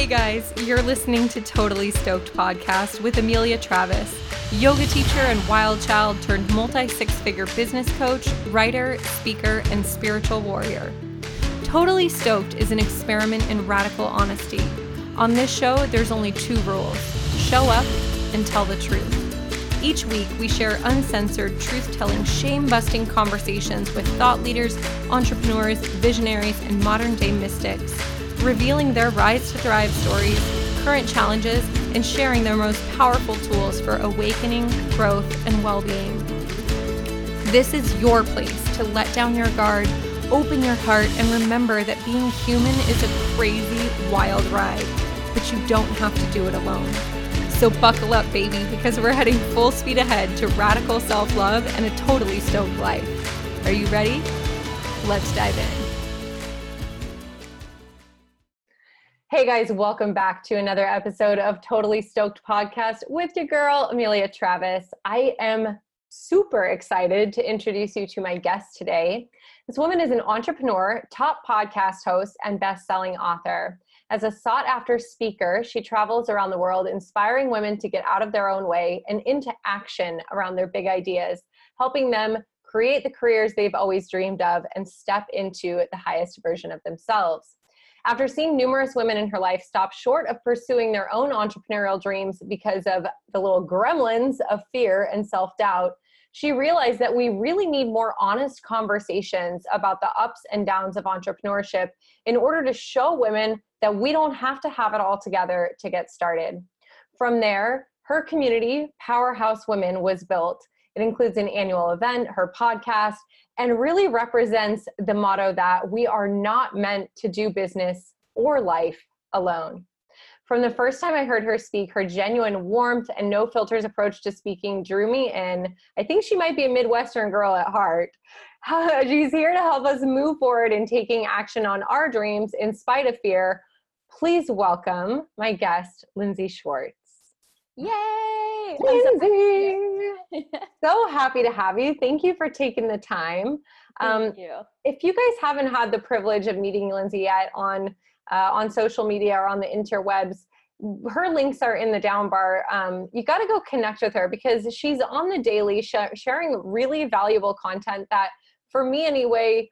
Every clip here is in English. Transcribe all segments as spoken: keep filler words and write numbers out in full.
Hey guys, you're listening to Totally Stoked Podcast with Amelia Travis, yoga teacher and wild child turned multi-six-figure business coach, writer, speaker, and spiritual warrior. Totally Stoked is an experiment in radical honesty. On this show, there's only two rules: show up and tell the truth. Each week, we share uncensored, truth-telling, shame-busting conversations with thought leaders, entrepreneurs, visionaries, and modern-day mystics, revealing their rise to thrive stories, current challenges, and sharing their most powerful tools for awakening, growth, and well-being. This is your place to let down your guard, open your heart, and remember that being human is a crazy, wild ride, but you don't have to do it alone. So buckle up, baby, because we're heading full speed ahead to radical self-love and a totally stoked life. Are you ready? Let's dive in. Hey guys, welcome back to another episode of Totally Stoked Podcast with your girl, Amelia Travis. I am super excited to introduce you to my guest today. This woman is an entrepreneur, top podcast host, and best-selling author. As a sought-after speaker, she travels around the world inspiring women to get out of their own way and into action around their big ideas, helping them create the careers they've always dreamed of and step into the highest version of themselves. After seeing numerous women in her life stop short of pursuing their own entrepreneurial dreams because of the little gremlins of fear and self-doubt, she realized that we really need more honest conversations about the ups and downs of entrepreneurship in order to show women that we don't have to have it all together to get started. From there, her community, Powerhouse Women, was built. It includes an annual event, her podcast, and really represents the motto that we are not meant to do business or life alone. From the first time I heard her speak, her genuine warmth and no filters approach to speaking drew me in. I think she might be a Midwestern girl at heart. She's here to help us move forward in taking action on our dreams in spite of fear. Please welcome my guest, Lindsay Schwartz. Yay! Lindsay! So happy to have you. Thank you for taking the time. Um, Thank you. If you guys haven't had the privilege of meeting Lindsay yet on uh, on social media or on the interwebs, her links are in the down bar. Um, you got to go connect with her because she's on the daily sh- sharing really valuable content that, for me anyway,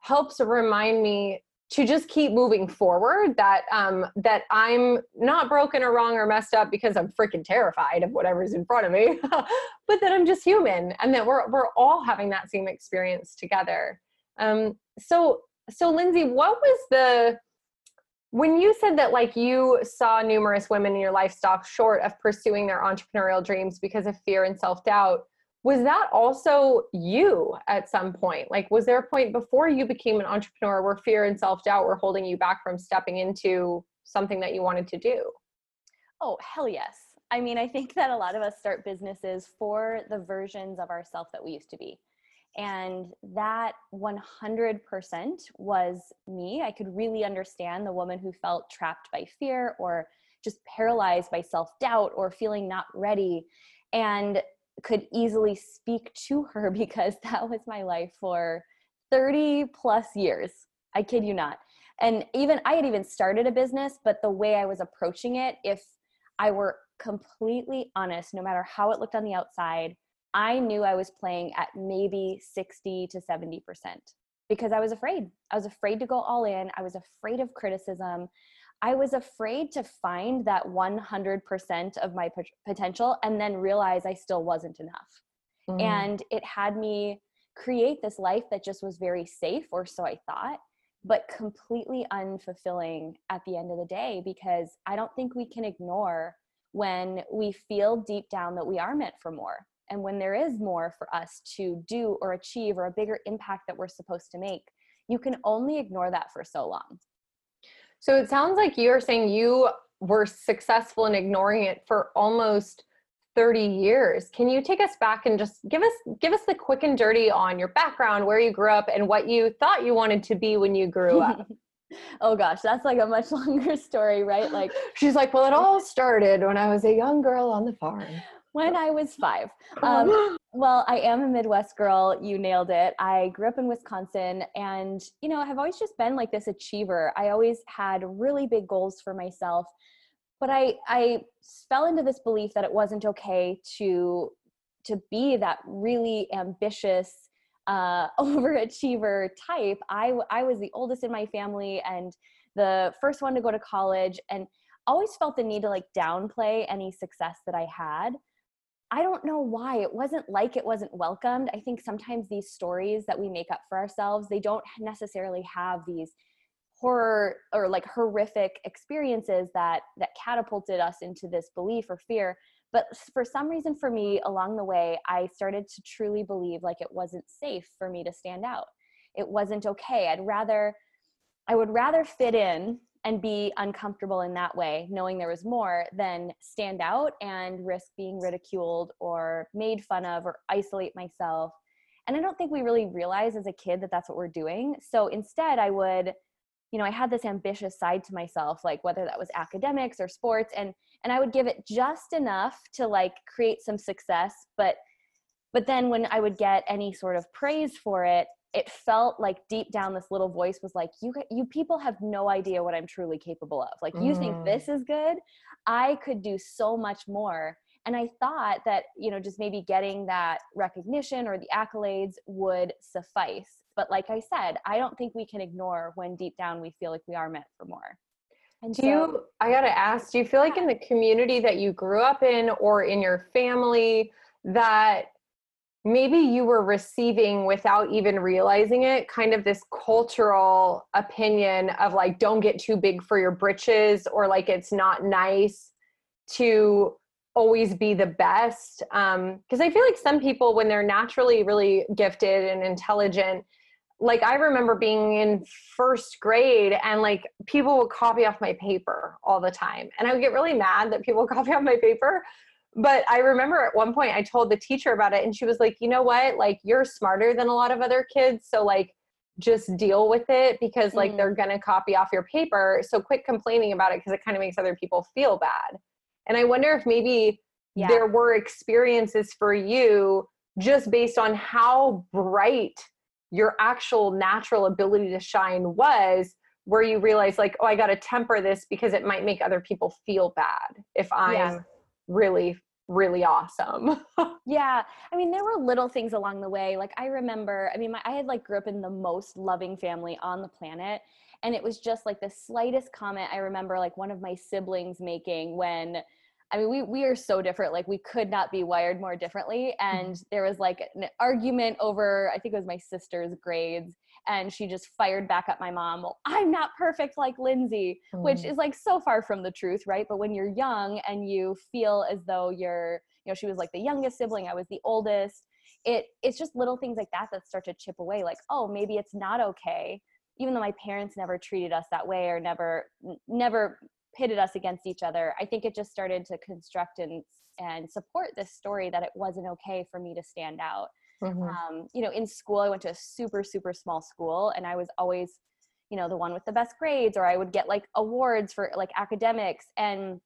helps remind me to just keep moving forward, that um, that I'm not broken or wrong or messed up because I'm freaking terrified of whatever's in front of me, but that I'm just human and that we're we're all having that same experience together. Um, so, so Lindsay, what was the, when you said that like you saw numerous women in your life stop short of pursuing their entrepreneurial dreams because of fear and self-doubt, was that also you at some point? Like, was there a point before you became an entrepreneur where fear and self-doubt were holding you back from stepping into something that you wanted to do? Oh, hell yes. I mean, I think that a lot of us start businesses for the versions of ourselves that we used to be. And that one hundred percent was me. I could really understand the woman who felt trapped by fear or just paralyzed by self-doubt or feeling not ready, and could easily speak to her because that was my life for thirty plus years. I kid you not. And even I had even started a business, but the way I was approaching it, if I were completely honest, no matter how it looked on the outside, I knew I was playing at maybe sixty to seventy percent because I was afraid. I was afraid to go all in. I was afraid of criticism. I was afraid to find that one hundred percent of my p- potential and then realize I still wasn't enough. Mm. And it had me create this life that just was very safe, or so I thought, but completely unfulfilling at the end of the day, because I don't think we can ignore when we feel deep down that we are meant for more. And when there is more for us to do or achieve or a bigger impact that we're supposed to make, you can only ignore that for so long. So it sounds like you're saying you were successful in ignoring it for almost thirty years. Can you take us back and just give us give us the quick and dirty on your background, where you grew up, and what you thought you wanted to be when you grew up? Oh gosh, that's like a much longer story, right? Like she's like, well, it all started when I was a young girl on the farm. When I was five. Um, well, I am a Midwest girl. You nailed it. I grew up in Wisconsin and, you know, I've always just been like this achiever. I always had really big goals for myself, but I, I fell into this belief that it wasn't okay to, to be that really ambitious, uh, overachiever type. I, I was the oldest in my family and the first one to go to college, and always felt the need to like downplay any success that I had. I don't know why. It wasn't like it wasn't welcomed. I think sometimes these stories that we make up for ourselves, they don't necessarily have these horror or like horrific experiences that that catapulted us into this belief or fear. But for some reason for me, along the way, I started to truly believe like it wasn't safe for me to stand out. It wasn't okay. I'd rather, I would rather fit in and be uncomfortable in that way, knowing there was more, than stand out and risk being ridiculed or made fun of or isolate myself. And I don't think we really realize as a kid that that's what we're doing. So instead I would, you know, I had this ambitious side to myself, like whether that was academics or sports, and and I would give it just enough to like create some success. But, but then when I would get any sort of praise for it, it felt like deep down this little voice was like, you you people have no idea what I'm truly capable of. Like, you mm. think this is good? I could do so much more. And I thought that, you know, just maybe getting that recognition or the accolades would suffice. But like I said, I don't think we can ignore when deep down we feel like we are meant for more. And do so, you, I gotta ask, do you feel like in the community that you grew up in or in your family that maybe you were receiving without even realizing it, kind of this cultural opinion of like, don't get too big for your britches, or like, it's not nice to always be the best? Um, because I feel like some people, when they're naturally really gifted and intelligent, like I remember being in first grade and like people would copy off my paper all the time. And I would get really mad that people copy off my paper. But I remember at one point I told the teacher about it and she was like, you know what, like you're smarter than a lot of other kids. So like, just deal with it because like mm. they're going to copy off your paper. So quit complaining about it because it kind of makes other people feel bad. And I wonder if maybe yeah. there were experiences for you just based on how bright your actual natural ability to shine was, where you realize like, oh, I got to temper this because it might make other people feel bad if I'm yeah. really, really awesome. Yeah. I mean, there were little things along the way. Like I remember, I mean, my, I had like grew up in the most loving family on the planet. And it was just like the slightest comment I remember like one of my siblings making when, I mean, we, we are so different. Like we could not be wired more differently. And mm-hmm. there was like an argument over, I think it was my sister's grades. And she just fired back at my mom, well, I'm not perfect like Lindsay, mm. which is like so far from the truth, right? But when you're young and you feel as though you're, you know, she was like the youngest sibling, I was the oldest. It It's just little things like that that start to chip away, like, oh, maybe it's not okay. Even though my parents never treated us that way or never never pitted us against each other, I think it just started to construct and, and support this story that it wasn't okay for me to stand out. Mm-hmm. Um, you know, in school, I went to a super, super small school and I was always, you know, the one with the best grades, or I would get like awards for like academics, and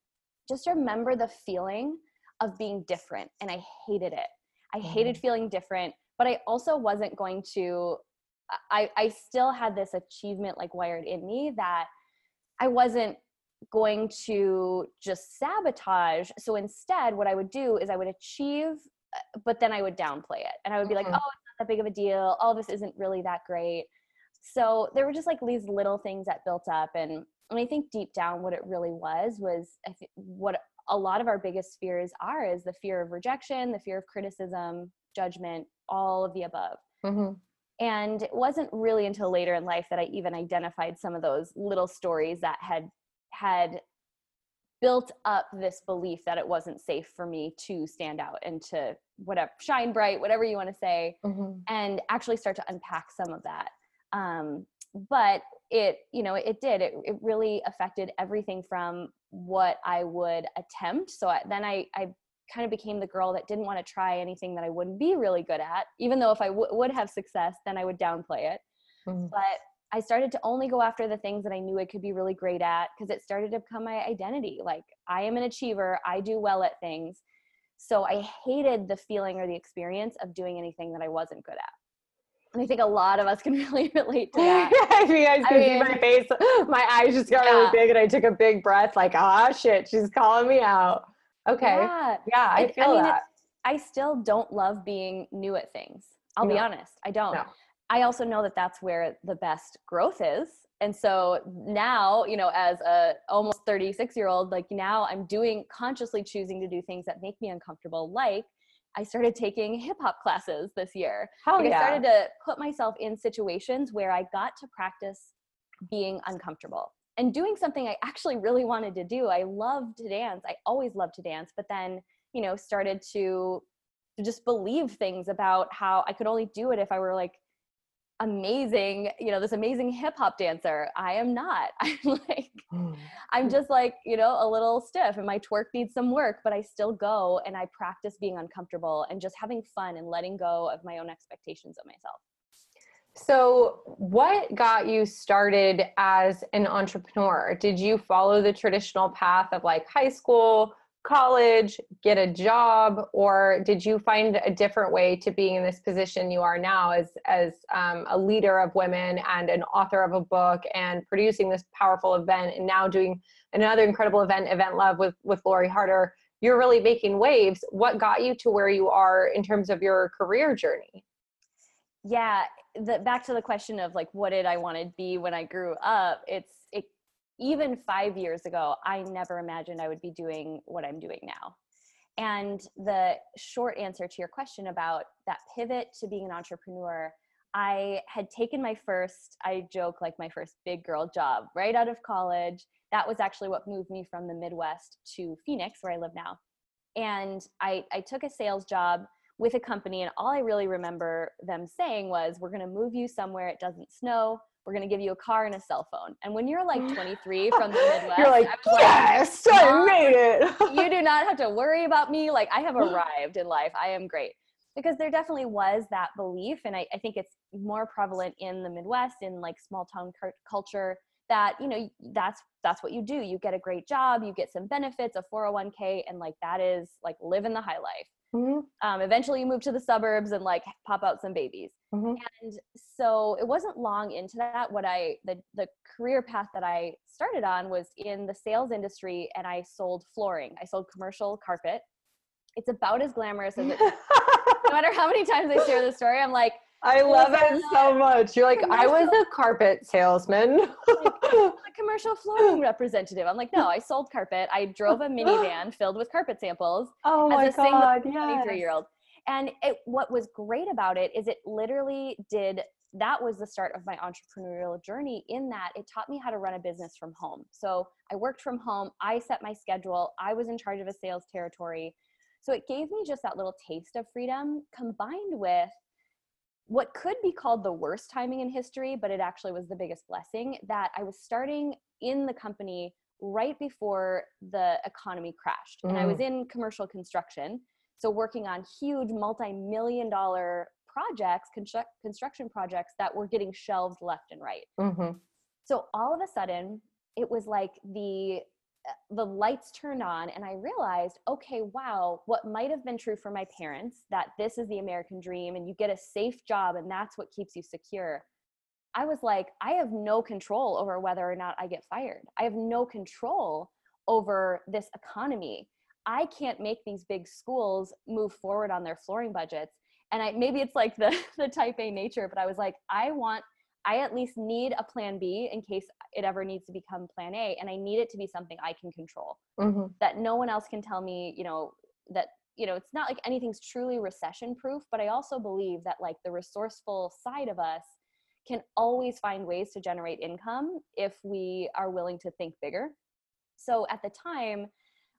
just remember the feeling of being different. And I hated it. I hated mm-hmm. feeling different, but I also wasn't going to, I, I still had this achievement like wired in me that I wasn't going to just sabotage. So instead what I would do is I would achieve, but then I would downplay it. And I would be like, oh, it's not that big of a deal. Oh, this isn't really that great. So there were just like these little things that built up. And, and I think deep down what it really was, was I think what a lot of our biggest fears are is the fear of rejection, the fear of criticism, judgment, all of the above. Mm-hmm. And it wasn't really until later in life that I even identified some of those little stories that had had built up this belief that it wasn't safe for me to stand out and to whatever, shine bright, whatever you want to say, mm-hmm. and actually start to unpack some of that. Um, but it, you know, it did, it, it really affected everything from what I would attempt. So I, then I, I kind of became the girl that didn't want to try anything that I wouldn't be really good at, even though if I w- would have success, then I would downplay it. Mm-hmm. But I started to only go after the things that I knew I could be really great at, because it started to become my identity. Like, I am an achiever. I do well at things. So I hated the feeling or the experience of doing anything that I wasn't good at. And I think a lot of us can really relate to that. If you guys can I mean, see my face, my eyes just got yeah. really big and I took a big breath like, ah, shit, she's calling me out. Okay. Yeah, yeah I, I feel I mean, that. I still don't love being new at things. I'll no. be honest. I don't. No. I also know that that's where the best growth is. And so now, you know, as a almost thirty-six year old, like now I'm doing consciously choosing to do things that make me uncomfortable. Like I started taking hip hop classes this year. Hell like yeah. I started to put myself in situations where I got to practice being uncomfortable and doing something I actually really wanted to do. I loved to dance. I always loved to dance, but then, you know, started to just believe things about how I could only do it if I were like, amazing, you know, this amazing hip hop dancer. I am not. I'm like, I'm just like, you know, a little stiff and my twerk needs some work, but I still go and I practice being uncomfortable and just having fun and letting go of my own expectations of myself. So what got you started as an entrepreneur? Did you follow the traditional path of like high school, college, get a job, or did you find a different way to being in this position you are now as as um, a leader of women and an author of a book and producing this powerful event and now doing another incredible event, Event Love with, with Lori Harder? You're really making waves. What got you to where you are in terms of your career journey? Yeah, the, back to the question of like, what did I want to be when I grew up? It's it Even five years ago, I never imagined I would be doing what I'm doing now. And the short answer to your question about that pivot to being an entrepreneur, I had taken my first, I joke like my first big girl job right out of college. That was actually what moved me from the Midwest to Phoenix, where I live now. And I, I took a sales job with a company, and all I really remember them saying was, we're going to move you somewhere it doesn't snow. We're going to give you a car and a cell phone. And when you're like twenty-three from the Midwest, you're like, I yes, like, I made it. You do not have to worry about me. Like I have arrived in life. I am great. Because there definitely was that belief. And I, I think it's more prevalent in the Midwest, in like small town c- culture that, you know, that's, that's what you do. You get a great job, you get some benefits, a four oh one k. And like, that is like living the high life. Mm-hmm. Um, eventually you move to the suburbs and like pop out some babies. Mm-hmm. And so it wasn't long into that. What I, the, the career path that I started on was in the sales industry, and I sold flooring. I sold commercial carpet. It's about as glamorous as it is. No matter how many times I share this story, I'm like, I love it so much. You're like, I was a carpet salesman. Like, I'm a commercial flooring representative. I'm like, no, I sold carpet. I drove a minivan filled with carpet samples. Oh my God, yeah. twenty-three year old. And it, what was great about it is it literally did, that was the start of my entrepreneurial journey, in that it taught me how to run a business from home. So I worked from home. I set my schedule. I was in charge of a sales territory. So it gave me just that little taste of freedom, combined with what could be called the worst timing in history, but it actually was the biggest blessing, that I was starting in the company right before the economy crashed. Mm. And I was in commercial construction. So working on huge multi-million dollar projects, construct, construction projects that were getting shelved left and right. Mm-hmm. So all of a sudden it was like the, the lights turned on, and I realized, okay, wow, what might have been true for my parents, that this is the American dream and you get a safe job and that's what keeps you secure. I was like, I have no control over whether or not I get fired. I have no control over this economy. I can't make these big schools move forward on their flooring budgets. And I, maybe it's like the, the type A nature, but I was like, I want, I at least need a plan B in case it ever needs to become plan A. And I need it to be something I can control, mm-hmm. that no one else can tell me, you know, that, you know, it's not like anything's truly recession proof, but I also believe that like the resourceful side of us can always find ways to generate income if we are willing to think bigger. So at the time,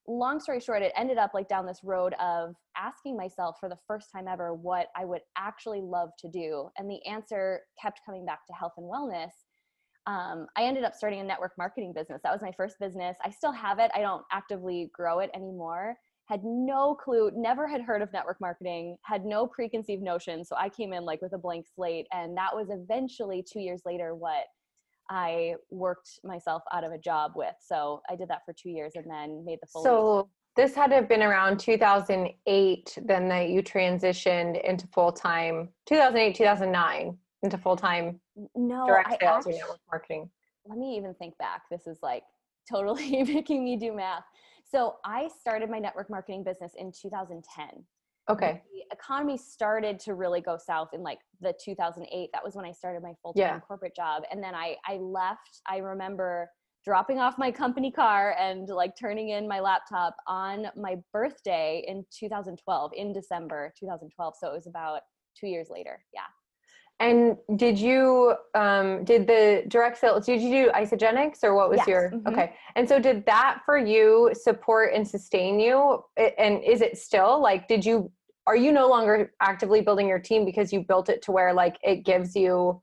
long story short, it ended up like down this road of asking myself for the first time ever what I would actually love to do. And the answer kept coming back to health and wellness. Um, I ended up starting a network marketing business. That was my first business. I still have it. I don't actively grow it anymore. Had no clue, never had heard of network marketing, had no preconceived notion. So I came in like with a blank slate. And that was eventually two years later what I worked myself out of a job with. So I did that for two years and then made the full. So this had to have been around two thousand eight, then that you transitioned into full-time, two thousand eight, two thousand nine, into full-time no, direct I sales actually, or network marketing. Let me even think back. This is like totally making me do math. So I started my network marketing business in two thousand ten. Okay. The economy started to really go south in like the two thousand eight. That was when I started my full-time yeah. corporate job. And then I, I left, I remember dropping off my company car and like turning in my laptop on my birthday in two thousand twelve, in December two thousand twelve. So it was about two years later. Yeah. And did you, um, did the direct sales, did you do Isagenix or what was yes. your, mm-hmm. okay. And so did that for you support and sustain you? And is it still like, did you, are you no longer actively building your team because you built it to where like it gives you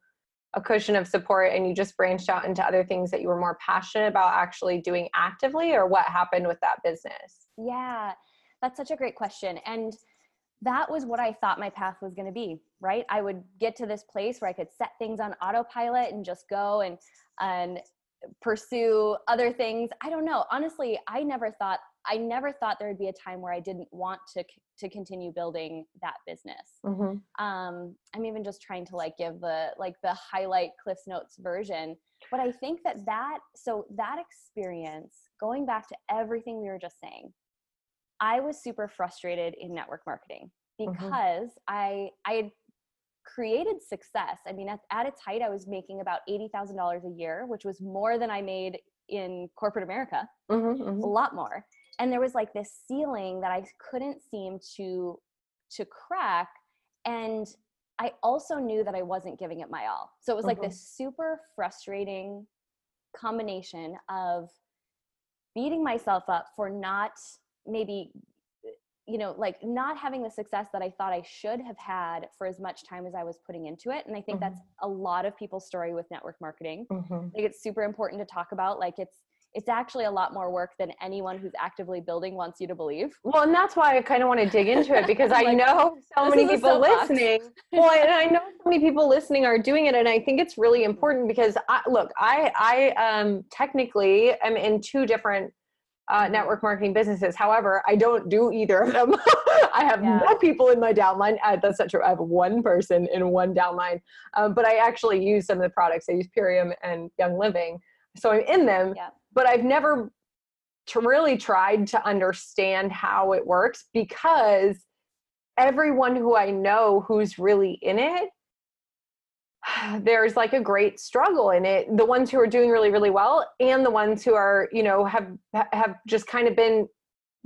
a cushion of support and you just branched out into other things that you were more passionate about actually doing actively, or what happened with that business? Yeah, that's such a great question. And that was what I thought my path was going to be, right? I would get to this place where I could set things on autopilot and just go and, and pursue other things. I don't know. Honestly, I never thought, I never thought there would be a time where I didn't want to, to continue building that business. Mm-hmm. Um, I'm even just trying to like give the, like the highlight Cliff's Notes version, but I think that that, so that experience, going back to everything we were just saying, I was super frustrated in network marketing because mm-hmm. I I had created success. I mean, at, at its height, I was making about eighty thousand dollars a year, which was more than I made in corporate America, mm-hmm, mm-hmm. a lot more. And there was like this ceiling that I couldn't seem to to crack. And I also knew that I wasn't giving it my all. So it was mm-hmm. like this super frustrating combination of beating myself up for not maybe, you know, like not having the success that I thought I should have had for as much time as I was putting into it. And I think mm-hmm. that's a lot of people's story with network marketing. Mm-hmm. I think it's super important to talk about. Like it's, it's actually a lot more work than anyone who's actively building wants you to believe. Well, and that's why I kind of want to dig into it because like, I know so many people listening. Well, and I know so many people listening are doing it. And I think it's really important because I, look, I, I um, technically am in two different Uh, network marketing businesses. However, I don't do either of them. I have yeah. no people in my downline. Uh, that's not true. I have one person in one downline, um, but I actually use some of the products. I use Purium and Young Living. So I'm in them, yeah. but I've never t- really tried to understand how it works because everyone who I know who's really in it, there's like a great struggle in it. The ones who are doing really, really well and the ones who are, you know, have, have just kind of been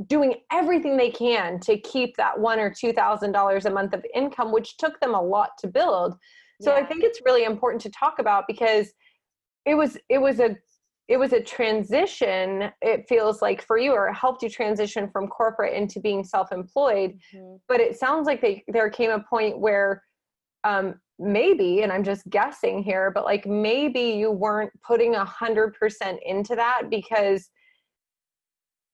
doing everything they can to keep that one or two thousand dollars a month of income, which took them a lot to build. So yeah. I think it's really important to talk about because it was, it was a, it was a transition. It feels like for you, or it helped you transition from corporate into being self-employed, mm-hmm. but it sounds like they, there came a point where, um, maybe, and I'm just guessing here, but like maybe you weren't putting a hundred percent into that because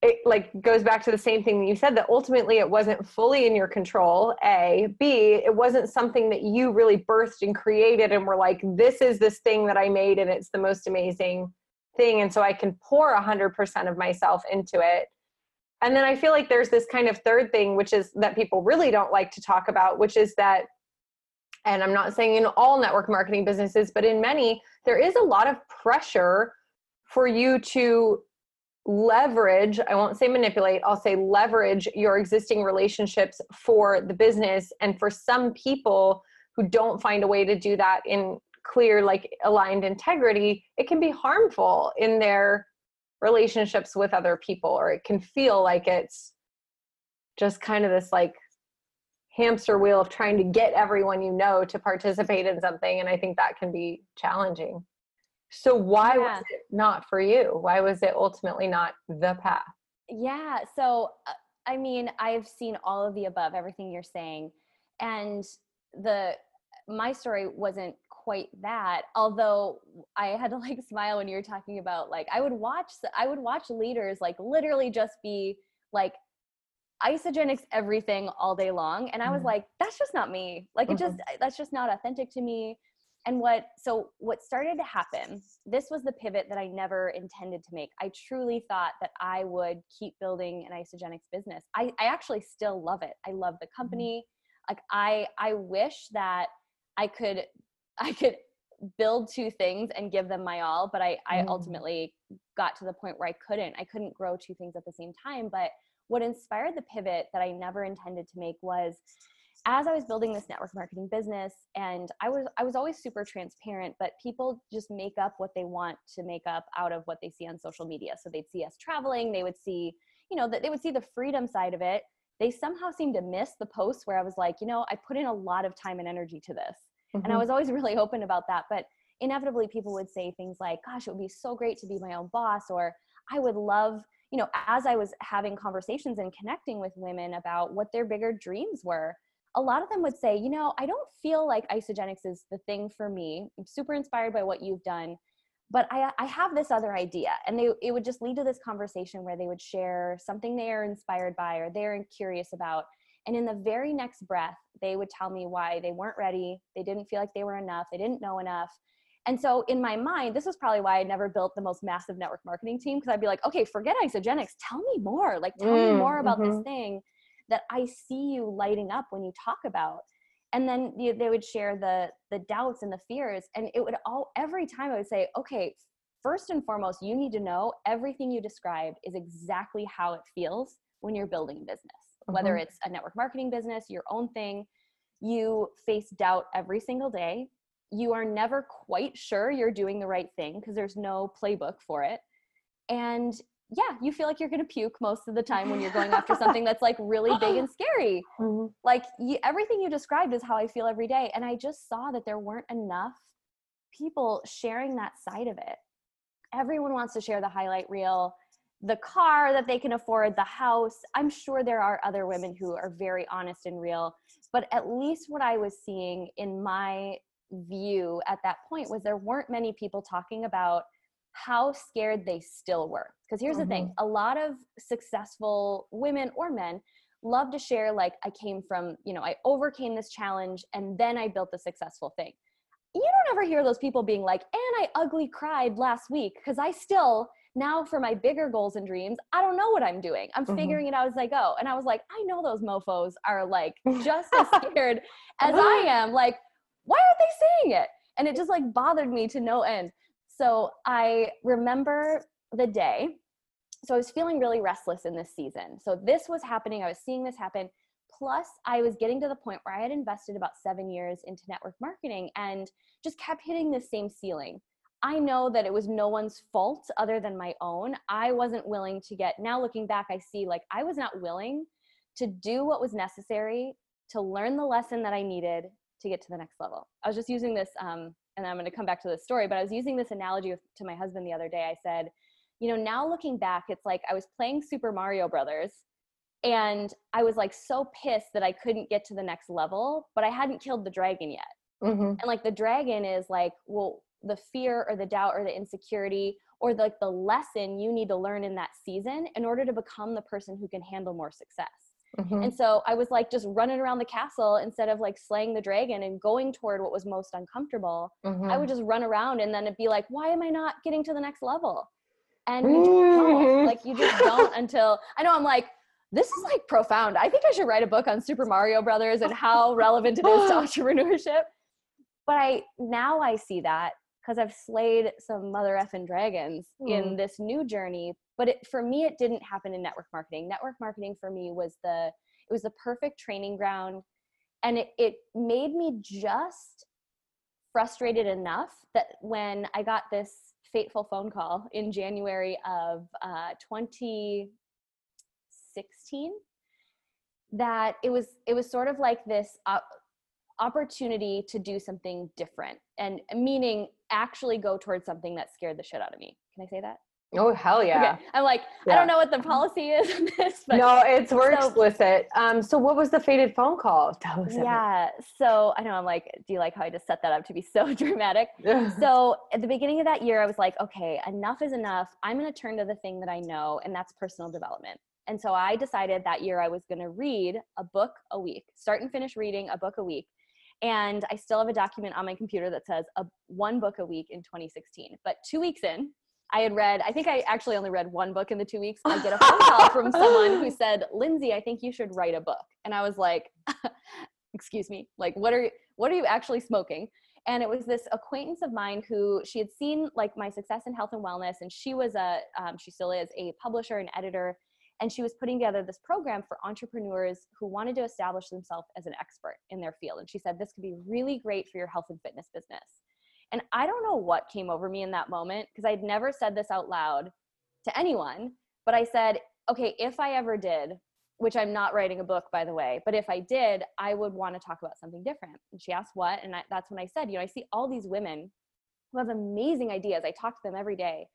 it like goes back to the same thing that you said, that ultimately it wasn't fully in your control. A, B, it wasn't something that you really birthed and created and were like, this is this thing that I made and it's the most amazing thing. And so I can pour a hundred percent of myself into it. And then I feel like there's this kind of third thing, which is that people really don't like to talk about, which is that, and I'm not saying in all network marketing businesses, but in many, there is a lot of pressure for you to leverage, I won't say manipulate, I'll say leverage your existing relationships for the business. And for some people who don't find a way to do that in clear, like aligned integrity, it can be harmful in their relationships with other people, or it can feel like it's just kind of this like hamster wheel of trying to get everyone you know to participate in something. And I think that can be challenging. So why yeah. was it not for you? Why was it ultimately not the path? Yeah. So, I mean, I've seen all of the above, everything you're saying. And the, my story wasn't quite that. Although I had to like smile when you were talking about like, I would watch, I would watch leaders like literally just be like, Isagenix everything all day long. And I was like, that's just not me. Like, it just, that's just not authentic to me. And what, so what started to happen, this was the pivot that I never intended to make. I truly thought that I would keep building an Isagenix business. I, I actually still love it. I love the company. Like I, I wish that I could, I could build two things and give them my all, but I, I ultimately got to the point where I couldn't, I couldn't grow two things at the same time. But what inspired the pivot that I never intended to make was, as I was building this network marketing business, and I was I was always super transparent, but people just make up what they want to make up out of what they see on social media. So they'd see us traveling, they would see, you know, that they would see the freedom side of it. They somehow seemed to miss the posts where I was like, you know, I put in a lot of time and energy to this. Mm-hmm. And I was always really open about that. But inevitably people would say things like, gosh, it would be so great to be my own boss, or I would love, you know, as I was having conversations and connecting with women about what their bigger dreams were, a lot of them would say, you know, I don't feel like Isagenix is the thing for me. I'm super inspired by what you've done, but I, I have this other idea. And they, it would just lead to this conversation where they would share something they are inspired by or they're curious about. And in the very next breath, they would tell me why they weren't ready. They didn't feel like they were enough. They didn't know enough. And so in my mind, this was probably why I never built the most massive network marketing team, because I'd be like, okay, forget Isagenix. Tell me more. Like, tell mm, me more about mm-hmm. this thing that I see you lighting up when you talk about. And then you, they would share the the doubts and the fears. And it would all, every time I would say, okay, first and foremost, you need to know everything you described is exactly how it feels when you're building a business, mm-hmm. whether it's a network marketing business, your own thing. You face doubt every single day. You are never quite sure you're doing the right thing because there's no playbook for it. And yeah, you feel like you're going to puke most of the time when you're going after something that's like really big and scary. Mm-hmm. Like you, everything you described is how I feel every day. And I just saw that there weren't enough people sharing that side of it. Everyone wants to share the highlight reel, the car that they can afford, the house. I'm sure there are other women who are very honest and real, but at least what I was seeing in my view at that point was there weren't many people talking about how scared they still were. Because here's mm-hmm. the thing, a lot of successful women or men love to share, like, I came from, you know, I overcame this challenge and then I built the successful thing. You don't ever hear those people being like, and I ugly cried last week because I still, now for my bigger goals and dreams, I don't know what I'm doing. I'm mm-hmm. figuring it out as I go. And I was like, I know those mofos are like just as scared as I am. Like, why aren't they saying it? And it just like bothered me to no end. So I remember the day. So I was feeling really restless in this season. So this was happening. I was seeing this happen. Plus, I was getting to the point where I had invested about seven years into network marketing and just kept hitting the same ceiling. I know that it was no one's fault other than my own. I wasn't willing to get, now looking back, I see like I was not willing to do what was necessary to learn the lesson that I needed to get to the next level. I was just using this, um, and I'm going to come back to this story, but I was using this analogy with, to my husband the other day. I said, you know, now looking back, it's like I was playing Super Mario Brothers and I was like so pissed that I couldn't get to the next level, but I hadn't killed the dragon yet. Mm-hmm. And like the dragon is like, well, the fear or the doubt or the insecurity or the, like the lesson you need to learn in that season in order to become the person who can handle more success. Mm-hmm. And so I was like just running around the castle instead of like slaying the dragon and going toward what was most uncomfortable. Mm-hmm. I would just run around and then it'd be like, why am I not getting to the next level? And you don't, like you just don't until, I know I'm like, this is like profound. I think I should write a book on Super Mario Brothers and how relevant it is to entrepreneurship. But I, now I see that because I've slayed some mother effing dragons mm. in this new journey. But it, for me, it didn't happen in network marketing. Network marketing for me was the, it was the perfect training ground. And it, it made me just frustrated enough that when I got this fateful phone call in January of uh, twenty sixteen, that it was, it was sort of like this op- opportunity to do something different, and meaning actually go towards something that scared the shit out of me. Can I say that? Oh, hell yeah. Okay. I'm like, yeah. I don't know what the policy is on this. But no, it's we're so, explicit. Um, so what was the fated phone call? Yeah. So I know I'm like, do you like how I just set that up to be so dramatic? So at the beginning of that year, I was like, okay, enough is enough. I'm going to turn to the thing that I know, and that's personal development. And so I decided that year I was going to read a book a week, start and finish reading a book a week. And I still have a document on my computer that says a, one book a week in twenty sixteen. But two weeks in, I had read, I think I actually only read one book in the two weeks. I get a phone call from someone who said, Lindsay, I think you should write a book. And I was like, excuse me, like, what are you, what are you actually smoking? And it was this acquaintance of mine who, she had seen like my success in health and wellness. And she was a, um, she still is a publisher and editor. And she was putting together this program for entrepreneurs who wanted to establish themselves as an expert in their field. And she said, this could be really great for your health and fitness business. And I don't know what came over me in that moment, because I'd never said this out loud to anyone, but I said, okay, if I ever did, which I'm not writing a book, by the way, but if I did, I would want to talk about something different. And she asked what, and I, that's when I said, you know, I see all these women who have amazing ideas. I talk to them every day,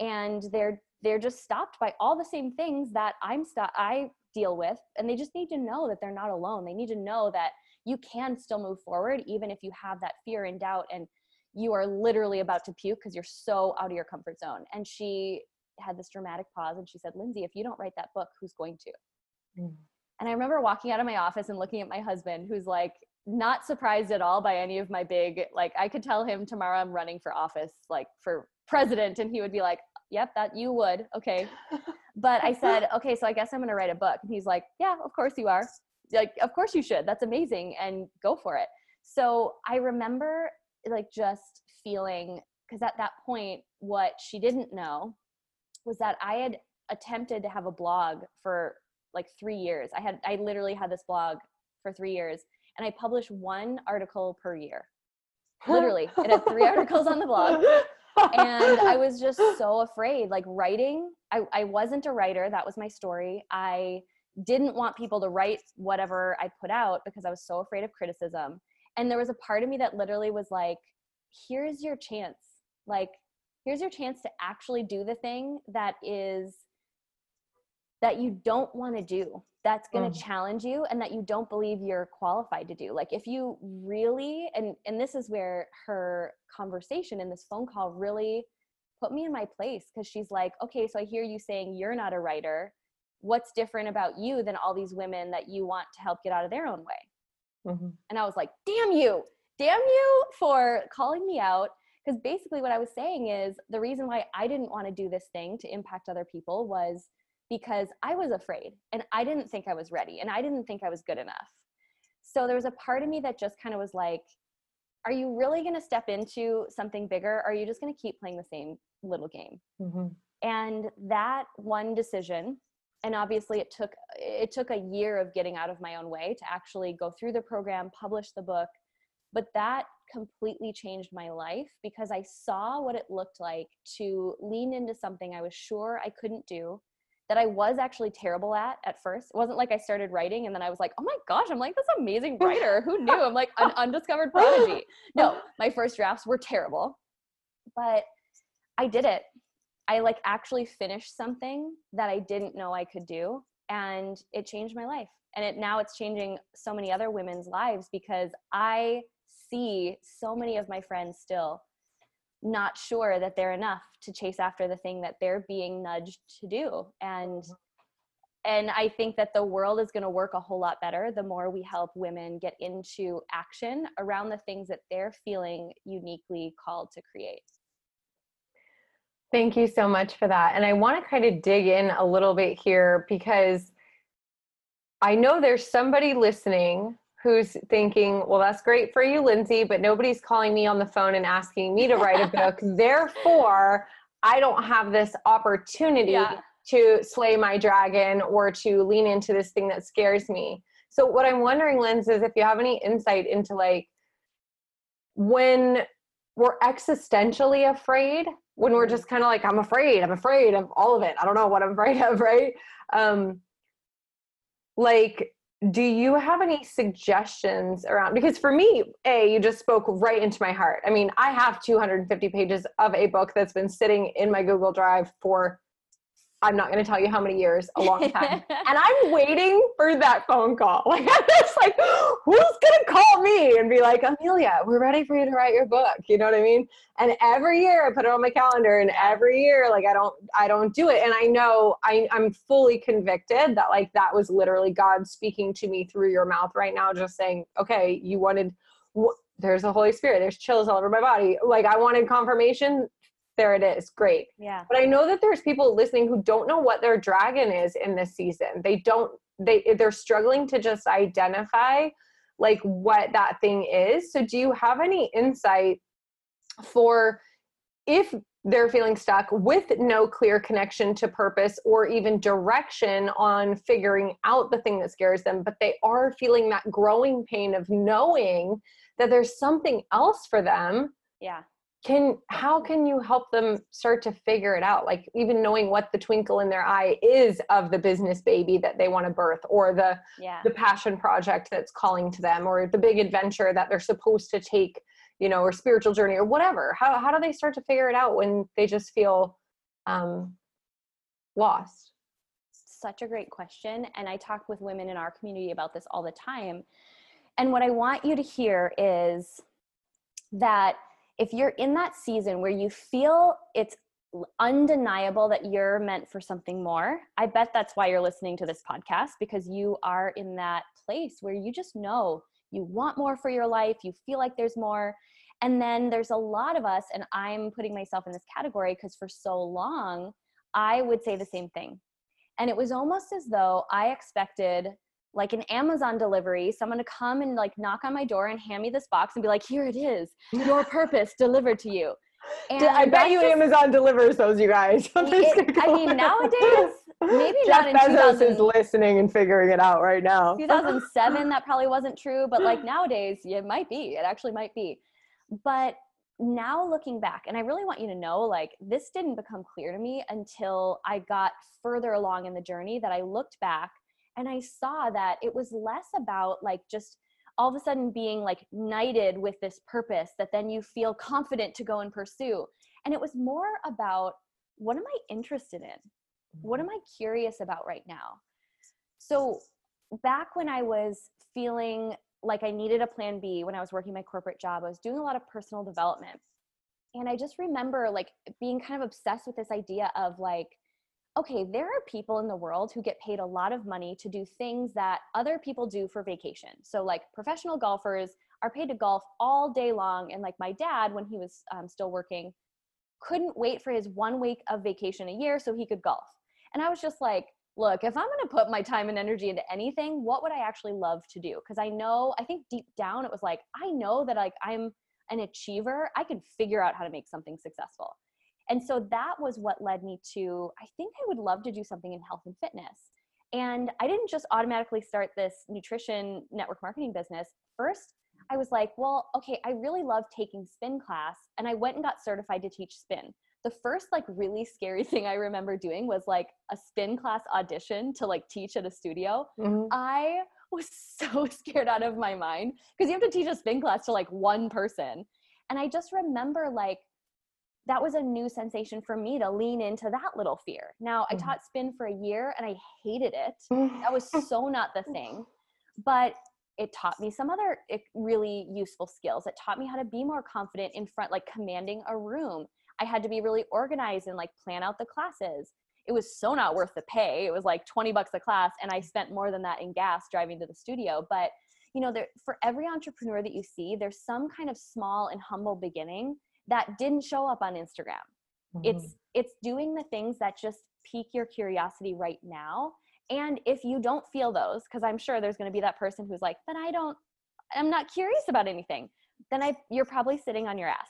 and they're they're just stopped by all the same things that I'm st- I deal with, and they just need to know that they're not alone. They need to know that you can still move forward, even if you have that fear and doubt, and you are literally about to puke because you're so out of your comfort zone. And she had this dramatic pause, and she said, Lindsay, if you don't write that book, who's going to? Mm. And I remember walking out of my office and looking at my husband, who's like not surprised at all by any of my big, like I could tell him tomorrow I'm running for office, like for president, and he would be like, yep, that you would. Okay. But I said, okay, so I guess I'm going to write a book. And he's like, yeah, of course you are. Like, of course you should. That's amazing. And go for it. So I remember like just feeling, because at that point, what she didn't know was that I had attempted to have a blog for like three years. I had, I literally had this blog for three years and I published one article per year. Literally. It had three articles on the blog. And I was just so afraid, like writing, I, I wasn't a writer. That was my story. I didn't want people to write whatever I put out because I was so afraid of criticism. And there was a part of me that literally was like, here's your chance. Like, here's your chance to actually do the thing that is, that you don't want to do, that's going to mm. challenge you and that you don't believe you're qualified to do. Like if you really, and, and this is where her conversation in this phone call really put me in my place. Cause she's like, okay, so I hear you saying you're not a writer. What's different about you than all these women that you want to help get out of their own way? Mm-hmm. And I was like, damn you, damn you for calling me out. Cause basically what I was saying is the reason why I didn't want to do this thing to impact other people was because I was afraid and I didn't think I was ready and I didn't think I was good enough. So there was a part of me that just kind of was like, are you really going to step into something bigger? Or are you just going to keep playing the same little game? Mm-hmm. And that one decision, and obviously it took, it took a year of getting out of my own way to actually go through the program, publish the book, but that completely changed my life because I saw what it looked like to lean into something I was sure I couldn't do, that I was actually terrible at at first. It wasn't like I started writing and then I was like, oh my gosh, I'm like this amazing writer. Who knew? I'm like an undiscovered prodigy. No, my first drafts were terrible, but I did it. I like actually finished something that I didn't know I could do, and it changed my life. And it now it's changing so many other women's lives because I see so many of my friends still not sure that they're enough to chase after the thing that they're being nudged to do. And, and I think that the world is going to work a whole lot better the more we help women get into action around the things that they're feeling uniquely called to create. Thank you so much for that. And I want to kind of dig in a little bit here because I know there's somebody listening who's thinking, well, that's great for you, Lindsay, but nobody's calling me on the phone and asking me to write a book. Therefore, I don't have this opportunity yeah. to slay my dragon or to lean into this thing that scares me. So what I'm wondering, Lindsay, is if you have any insight into like when we're existentially afraid, when we're just kind of like, I'm afraid, I'm afraid of all of it. I don't know what I'm afraid of, right? Um, like, do you have any suggestions around, because for me, A, you just spoke right into my heart. I mean, I have two hundred fifty pages of a book that's been sitting in my Google Drive for, I'm not going to tell you how many years, a long time. And I'm waiting for that phone call. Like, I'm just like, who's going to call me and be like, Amelia, we're ready for you to write your book. You know what I mean? And every year I put it on my calendar and every year, like, I don't, I don't do it. And I know I, I'm fully convicted that like, that was literally God speaking to me through your mouth right now, just saying, okay, you wanted there's the Holy Spirit. There's chills all over my body. Like, I wanted confirmation. There it is. Great. Yeah. But I know that there's people listening who don't know what their dragon is in this season. They don't, they, they're struggling to just identify like what that thing is. So do you have any insight for if they're feeling stuck with no clear connection to purpose or even direction on figuring out the thing that scares them, but they are feeling that growing pain of knowing that there's something else for them? Yeah. Can, how can you help them start to figure it out? Like, even knowing what the twinkle in their eye is of the business baby that they want to birth, or the, yeah. the passion project that's calling to them, or the big adventure that they're supposed to take, you know, or spiritual journey or whatever. How, how do they start to figure it out when they just feel, um, lost? Such a great question. And I talk with women in our community about this all the time. And what I want you to hear is that if you're in that season where you feel it's undeniable that you're meant for something more, I bet that's why you're listening to this podcast, because you are in that place where you just know you want more for your life, you feel like there's more. And then there's a lot of us, and I'm putting myself in this category because for so long, I would say the same thing. And it was almost as though I expected like an Amazon delivery, someone to come and like knock on my door and hand me this box and be like, here it is, your purpose delivered to you. And I bet you just, Amazon delivers those, you guys. It, I mean, nowadays, maybe Jeff not in Bezos is listening and figuring it out right now. two thousand seven, that probably wasn't true, but like nowadays, it might be. It actually might be. But now looking back, and I really want you to know, like, this didn't become clear to me until I got further along in the journey, that I looked back and I saw that it was less about like just all of a sudden being like knighted with this purpose that then you feel confident to go and pursue. And it was more about, what am I interested in? What am I curious about right now? So back when I was feeling like I needed a plan B, when I was working my corporate job, I was doing a lot of personal development. And I just remember like being kind of obsessed with this idea of like, okay, there are people in the world who get paid a lot of money to do things that other people do for vacation. So like professional golfers are paid to golf all day long. And like my dad, when he was um, still working, couldn't wait for his one week of vacation a year so he could golf. And I was just like, look, if I'm going to put my time and energy into anything, what would I actually love to do? Because I know, I think deep down it was like, I know that like I'm an achiever. I can figure out how to make something successful. And so that was what led me to, I think I would love to do something in health and fitness. And I didn't just automatically start this nutrition network marketing business. First, I was like, well, okay, I really love taking spin class. And I went and got certified to teach spin. The first like really scary thing I remember doing was like a spin class audition to like teach at a studio. Mm-hmm. I was so scared out of my mind because you have to teach a spin class to like one person. And I just remember like, that was a new sensation for me to lean into that little fear. Now, I taught spin for a year and I hated it. That was so not the thing, but it taught me some other really useful skills. It taught me how to be more confident in front, like commanding a room. I had to be really organized and like plan out the classes. It was so not worth the pay. It was like twenty bucks a class. And I spent more than that in gas driving to the studio. But you know, there, for every entrepreneur that you see, there's some kind of small and humble beginning that didn't show up on Instagram. Mm-hmm. It's it's doing the things that just pique your curiosity right now. And if you don't feel those, because I'm sure there's going to be that person who's like, but I don't, I'm not curious about anything, then I you're probably sitting on your ass.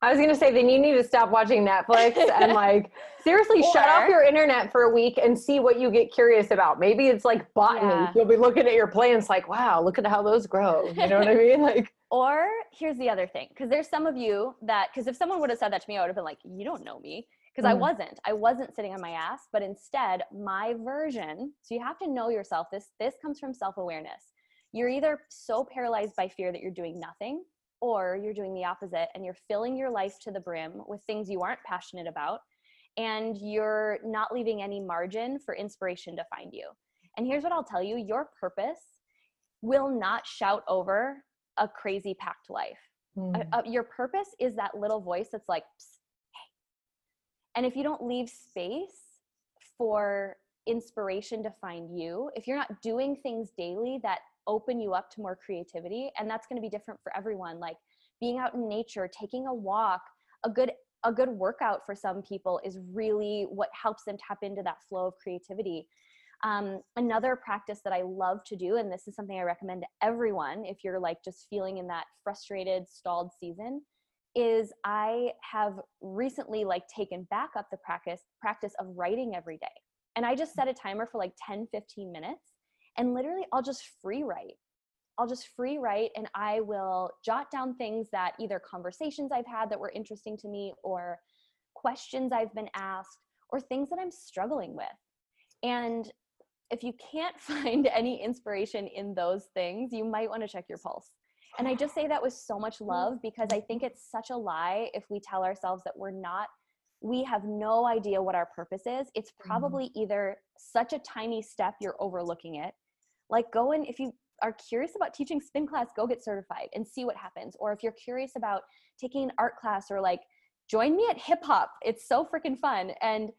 I was going to say, then you need to stop watching Netflix and like, seriously, or, shut off your internet for a week and see what you get curious about. Maybe it's like botany. Yeah. You'll be looking at your plants like, wow, look at how those grow. You know what I mean? Like, or here's the other thing. Cause there's some of you that, cause if someone would have said that to me, I would have been like, you don't know me. Cause mm. I wasn't, I wasn't sitting on my ass, but instead my version. So you have to know yourself. This, this comes from self-awareness. You're either so paralyzed by fear that you're doing nothing, or you're doing the opposite and you're filling your life to the brim with things you aren't passionate about, and you're not leaving any margin for inspiration to find you. And here's what I'll tell you, your purpose will not shout over a crazy packed life. Mm. Uh, your purpose is that little voice that's like, psst, hey. And if you don't leave space for inspiration to find you, if you're not doing things daily that open you up to more creativity. And that's going to be different for everyone. Like being out in nature, taking a walk, a good a good workout for some people is really what helps them tap into that flow of creativity. Um, another practice that I love to do, and this is something I recommend to everyone if you're like just feeling in that frustrated, stalled season, is I have recently like taken back up the practice practice of writing every day. And I just set a timer for like ten, fifteen minutes, and literally I'll just free write. I'll just free write and I will jot down things that either conversations I've had that were interesting to me, or questions I've been asked, or things that I'm struggling with. And if you can't find any inspiration in those things, you might want to check your pulse. And I just say that with so much love, because I think it's such a lie if we tell ourselves that we're not, we have no idea what our purpose is. It's probably mm-hmm. either such a tiny step you're overlooking it. Like go and if you are curious about teaching spin class, go get certified and see what happens. Or if you're curious about taking an art class, or like join me at hip hop. It's so freaking fun. And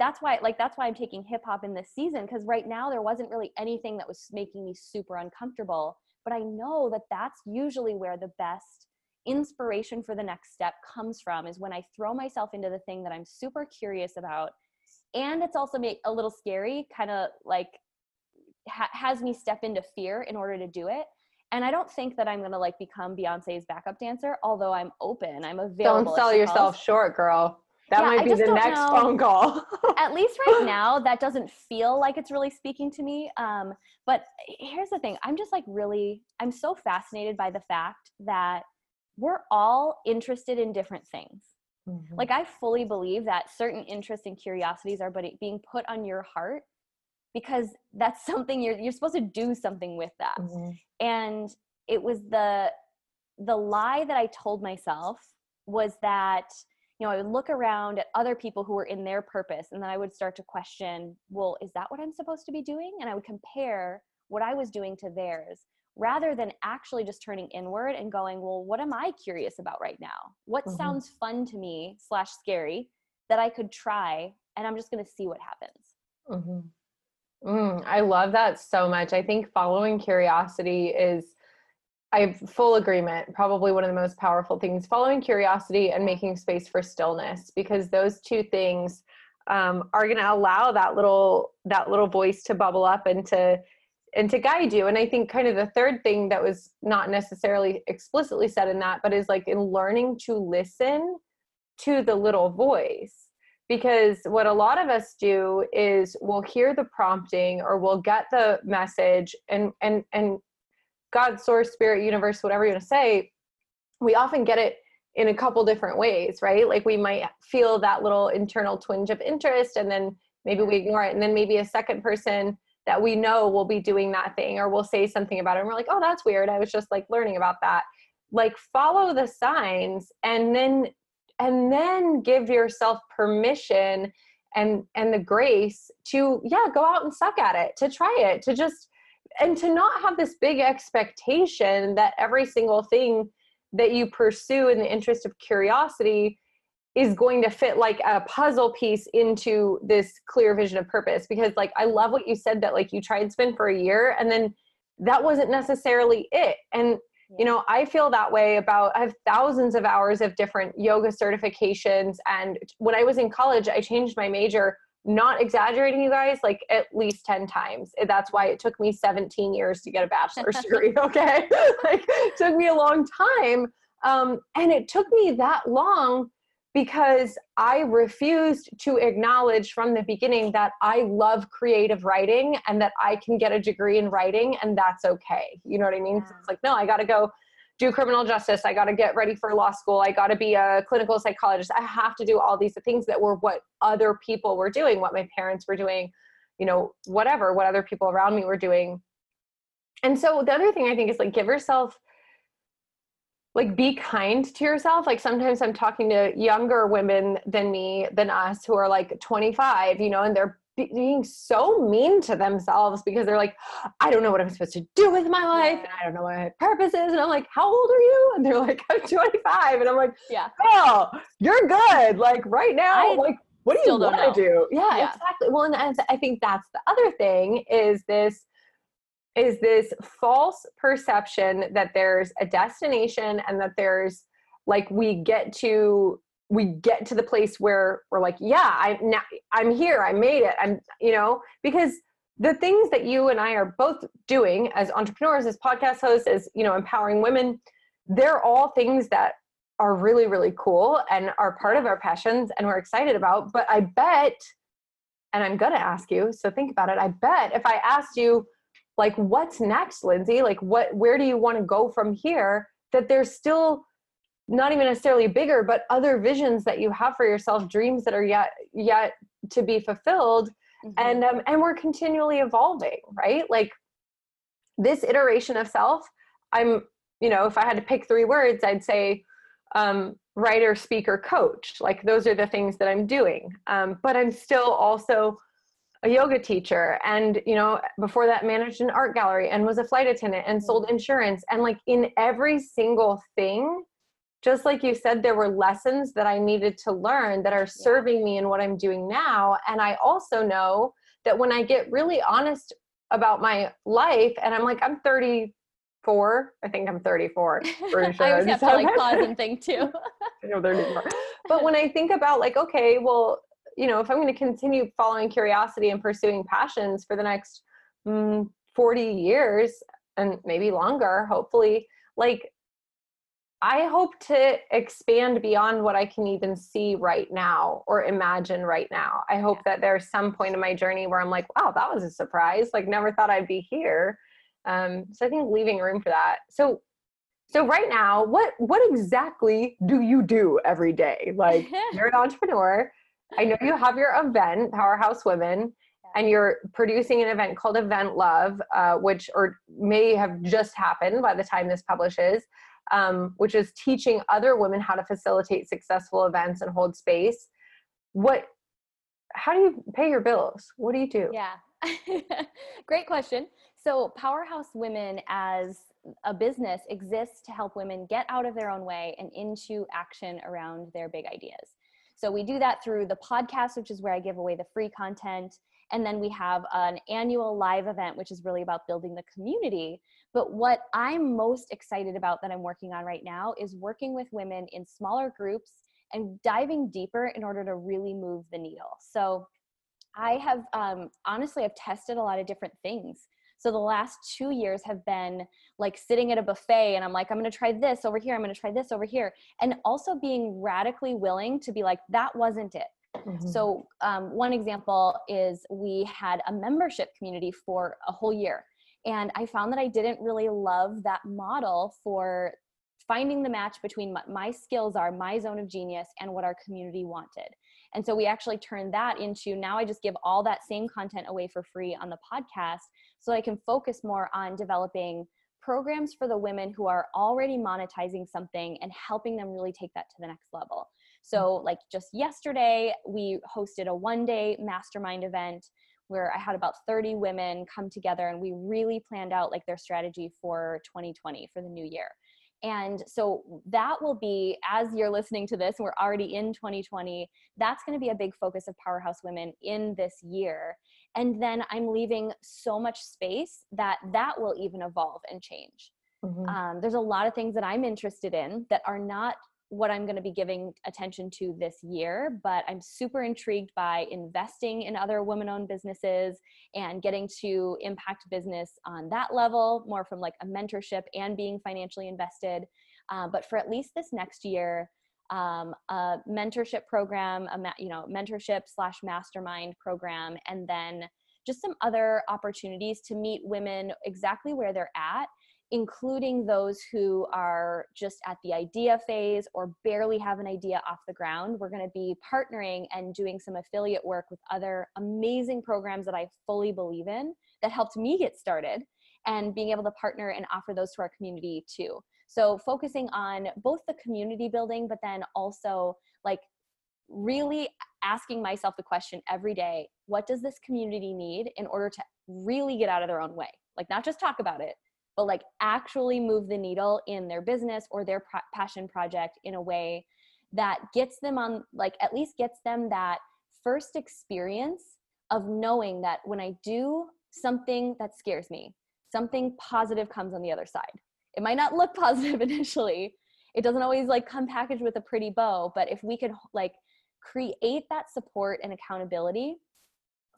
that's why, like, that's why I'm taking hip hop in this season, because right now there wasn't really anything that was making me super uncomfortable. But I know that that's usually where the best inspiration for the next step comes from, is when I throw myself into the thing that I'm super curious about. And it's also a little scary, kind of like ha- has me step into fear in order to do it. And I don't think that I'm going to like become Beyonce's backup dancer, although I'm open. I'm available. Don't sell yourself short, girl. That yeah, might be the next know. phone call. At least right now, that doesn't feel like it's really speaking to me. Um, but here's the thing. I'm just like really, I'm so fascinated by the fact that we're all interested in different things. Mm-hmm. Like I fully believe that certain interests and curiosities are being put on your heart because that's something you're, you're supposed to do something with that. Mm-hmm. And it was the, the lie that I told myself was that, you know, I would look around at other people who were in their purpose, and then I would start to question, well, is that what I'm supposed to be doing? And I would compare what I was doing to theirs, rather than actually just turning inward and going, well, what am I curious about right now? What mm-hmm. sounds fun to me slash scary that I could try, and I'm just going to see what happens. Mm-hmm. Mm, I love that so much. I think following curiosity is I have full agreement, probably one of the most powerful things, following curiosity and making space for stillness, because those two things um, are going to allow that little, that little voice to bubble up and to, and to guide you. And I think kind of the third thing that was not necessarily explicitly said in that, but is like in learning to listen to the little voice, because what a lot of us do is we'll hear the prompting, or we'll get the message, and, and, and, God, source, spirit, universe, whatever you want to say, we often get it in a couple different ways, right? Like we might feel that little internal twinge of interest, and then maybe we ignore it. And then maybe a second person that we know will be doing that thing, or will say something about it, and we're like, oh, that's weird. I was just like learning about that. Like follow the signs, and then, and then give yourself permission and, and the grace to, yeah, go out and suck at it, to try it, to just, and to not have this big expectation that every single thing that you pursue in the interest of curiosity is going to fit like a puzzle piece into this clear vision of purpose. Because like, I love what you said, that like you tried spin for a year and then that wasn't necessarily it. And, you know, I feel that way about, I have thousands of hours of different yoga certifications. And when I was in college, I changed my major, not exaggerating you guys, like at least ten times. That's why it took me seventeen years to get a bachelor's degree. Okay. Like it took me a long time. Um, and it took me that long because I refused to acknowledge from the beginning that I love creative writing and that I can get a degree in writing and that's okay. You know what I mean? Yeah. So it's like, no, I got to go do criminal justice. I got to get ready for law school. I got to be a clinical psychologist. I have to do all these things that were what other people were doing, what my parents were doing, you know, whatever, what other people around me were doing. And so the other thing I think is like, give yourself, like be kind to yourself. Like sometimes I'm talking to younger women than me, than us, who are like twenty-five, you know, and they're being so mean to themselves because they're like, I don't know what I'm supposed to do with my life, and I don't know what my purpose is. And I'm like, how old are you? And they're like, I'm twenty-five. And I'm like, yeah, girl, you're good. Like right now, I like, what do you want to do? Yeah, yeah, exactly. Well, and I think that's the other thing is this is this false perception that there's a destination and that there's like, we get to, we get to the place where we're like, yeah, I, now, I'm here, I made it. I'm, you know, because the things that you and I are both doing as entrepreneurs, as podcast hosts, as, you know, empowering women, they're all things that are really, really cool and are part of our passions and we're excited about. But I bet, and I'm going to ask you, so think about it. I bet if I asked you, like, what's next, Lindsay? Like, what, where do you want to go from here? That there's still not even necessarily bigger, but other visions that you have for yourself, dreams that are yet, yet to be fulfilled. Mm-hmm. And, um, and we're continually evolving, right? Like this iteration of self, I'm, you know, if I had to pick three words, I'd say, um, writer, speaker, coach. Like those are the things that I'm doing. Um, but I'm still also a yoga teacher. And, you know, before that managed an art gallery and was a flight attendant and sold insurance. And like in every single thing, just like you said, there were lessons that I needed to learn that are serving me in what I'm doing now. And I also know that when I get really honest about my life and I'm like, I'm thirty-four, I think I'm thirty-four. For sure. I always have so to like pause and think too. I know thirty-four. But when I think about like, okay, well, you know, if I'm going to continue following curiosity and pursuing passions for the next mm, forty years and maybe longer, hopefully, like, I hope to expand beyond what I can even see right now or imagine right now. I hope that there's some point in my journey where I'm like, wow, that was a surprise. Like never thought I'd be here. Um, so I think leaving room for that. So, so right now, what, what exactly do you do every day? Like you're an entrepreneur. I know you have your event, Powerhouse Women, and you're producing an event called Event Love, uh, which, or may have just happened by the time this publishes. Um, which is teaching other women how to facilitate successful events and hold space. What, how do you pay your bills? What do you do? Yeah, great question. So Powerhouse Women as a business exists to help women get out of their own way and into action around their big ideas. So we do that through the podcast, which is where I give away the free content. And then we have an annual live event, which is really about building the community. But what I'm most excited about that I'm working on right now is working with women in smaller groups and diving deeper in order to really move the needle. So I have, um, honestly, I've tested a lot of different things. So the last two years have been like sitting at a buffet and I'm like, I'm going to try this over here. I'm going to try this over here. And also being radically willing to be like, that wasn't it. Mm-hmm. So um, one example is we had a membership community for a whole year. And I found that I didn't really love that model for finding the match between what my skills are, my zone of genius, and what our community wanted. And so we actually turned that into, now I just give all that same content away for free on the podcast so I can focus more on developing programs for the women who are already monetizing something and helping them really take that to the next level. So like just yesterday, we hosted a one-day mastermind event where I had about thirty women come together and we really planned out like their strategy for twenty twenty, for the new year. And so that will be, as you're listening to this, we're already in twenty twenty, that's going to be a big focus of Powerhouse Women in this year. And then I'm leaving so much space that that will even evolve and change. Mm-hmm. Um, there's a lot of things that I'm interested in that are not what I'm going to be giving attention to this year, but I'm super intrigued by investing in other women-owned businesses and getting to impact business on that level, more from like a mentorship and being financially invested. Uh, but for at least this next year, um, a mentorship program, a ma- you know, mentorship slash mastermind program, and then just some other opportunities to meet women exactly where they're at, including those who are just at the idea phase or barely have an idea off the ground. We're going to be partnering and doing some affiliate work with other amazing programs that I fully believe in that helped me get started and being able to partner and offer those to our community too. So focusing on both the community building, but then also like really asking myself the question every day, what does this community need in order to really get out of their own way? Like not just talk about it, but like actually move the needle in their business or their pro- passion project in a way that gets them on, like at least gets them that first experience of knowing that when I do something that scares me, something positive comes on the other side. It might not look positive initially. It doesn't always like come packaged with a pretty bow, but if we could like create that support and accountability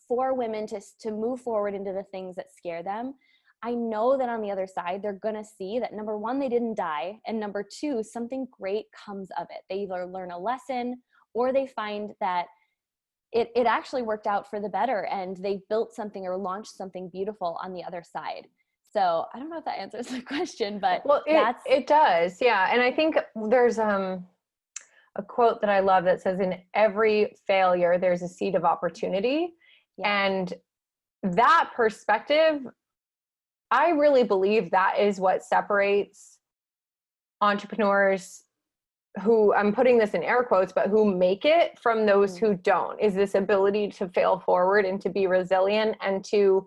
for women to, to move forward into the things that scare them, I know that on the other side, they're going to see that number one, they didn't die. And number two, something great comes of it. They either learn a lesson or they find that it, it actually worked out for the better and they built something or launched something beautiful on the other side. So I don't know if that answers the question, but well, it, that's- it does. Yeah. And I think there's um, a quote that I love that says, in every failure, there's a seed of opportunity. Yeah. And that perspective, I really believe that is what separates entrepreneurs who, I'm putting this in air quotes, but who make it from those mm-hmm. who don't, is this ability to fail forward and to be resilient and to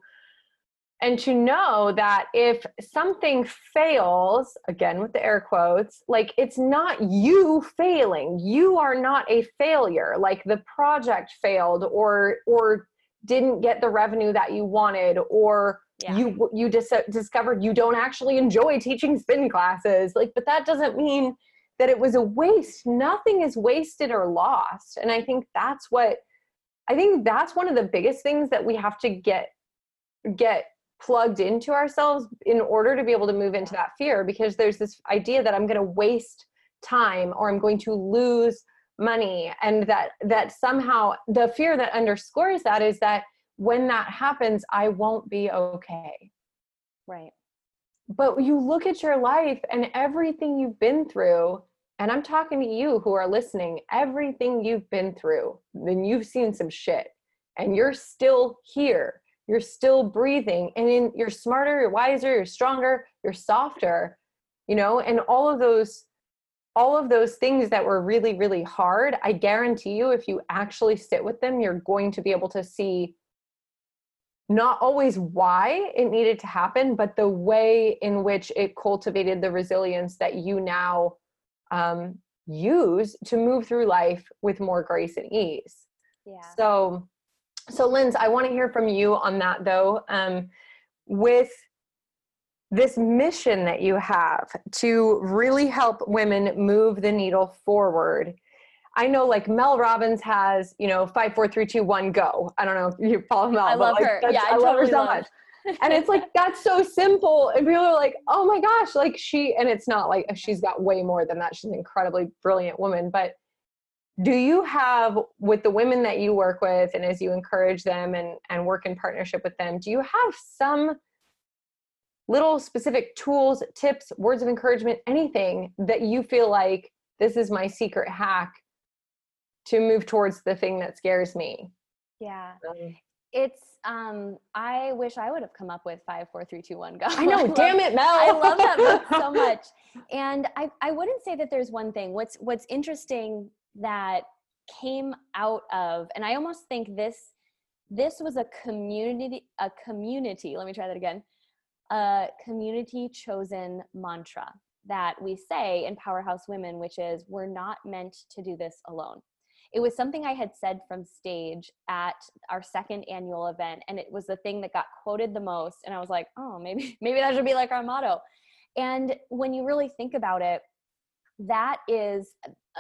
And to know that if something fails, again with the air quotes, like it's not you failing. You are not a failure. Like the project failed or or didn't get the revenue that you wanted, or yeah. you you dis- discovered you don't actually enjoy teaching spin classes. Like, but that doesn't mean that it was a waste. Nothing is wasted or lost. And I think that's what I think that's one of the biggest things that we have to get get. plugged into ourselves in order to be able to move into that fear, because there's this idea that I'm going to waste time or I'm going to lose money. And that, that somehow the fear that underscores that is that when that happens, I won't be okay. Right. But you look at your life and everything you've been through, and I'm talking to you who are listening, everything you've been through, then you've seen some shit and you're still here. You're still breathing, and in, you're smarter, you're wiser, you're stronger, you're softer, you know, and all of those, all of those things that were really, really hard. I guarantee you, if you actually sit with them, you're going to be able to see not always why it needed to happen, but the way in which it cultivated the resilience that you now um, use to move through life with more grace and ease. Yeah. So So, Linz, I want to hear from you on that, though, um, with this mission that you have to really help women move the needle forward. I know, like, Mel Robbins has, you know, five, four, three, two, one, go. I don't know if you follow Mel. I love like, her. Yeah, I, I totally love her so love. much. And it's like, that's so simple. And people are like, oh my gosh, like she, and it's not like she's got way more than that. She's an incredibly brilliant woman, but do you have, with the women that you work with and as you encourage them and, and work in partnership with them, do you have some little specific tools, tips, words of encouragement, anything that you feel like this is my secret hack to move towards the thing that scares me? Yeah. Um, it's, um, I wish I would have come up with five, four, three, two, one, go. I know. I love, damn it, Mel. I love that book so much. And I, I wouldn't say that there's one thing. What's, what's interesting that came out of, and I almost think this, this was a community, a community, let me try that again, a community chosen mantra that we say in Powerhouse Women, which is, we're not meant to do this alone. It was something I had said from stage at our second annual event, and it was the thing that got quoted the most. And I was like, oh, maybe, maybe that should be like our motto. And when you really think about it, that is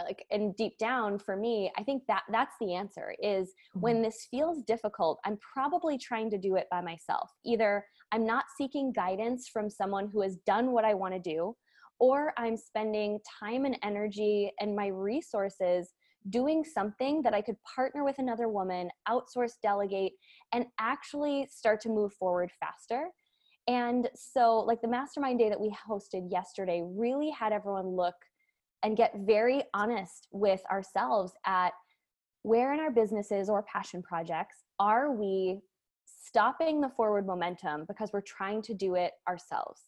like, and deep down for me, I think that that's the answer is when this feels difficult, I'm probably trying to do it by myself. Either I'm not seeking guidance from someone who has done what I want to do, or I'm spending time and energy and my resources doing something that I could partner with another woman, outsource, delegate, and actually start to move forward faster. And so like the mastermind day that we hosted yesterday really had everyone look and get very honest with ourselves at where in our businesses or passion projects are we stopping the forward momentum because we're trying to do it ourselves.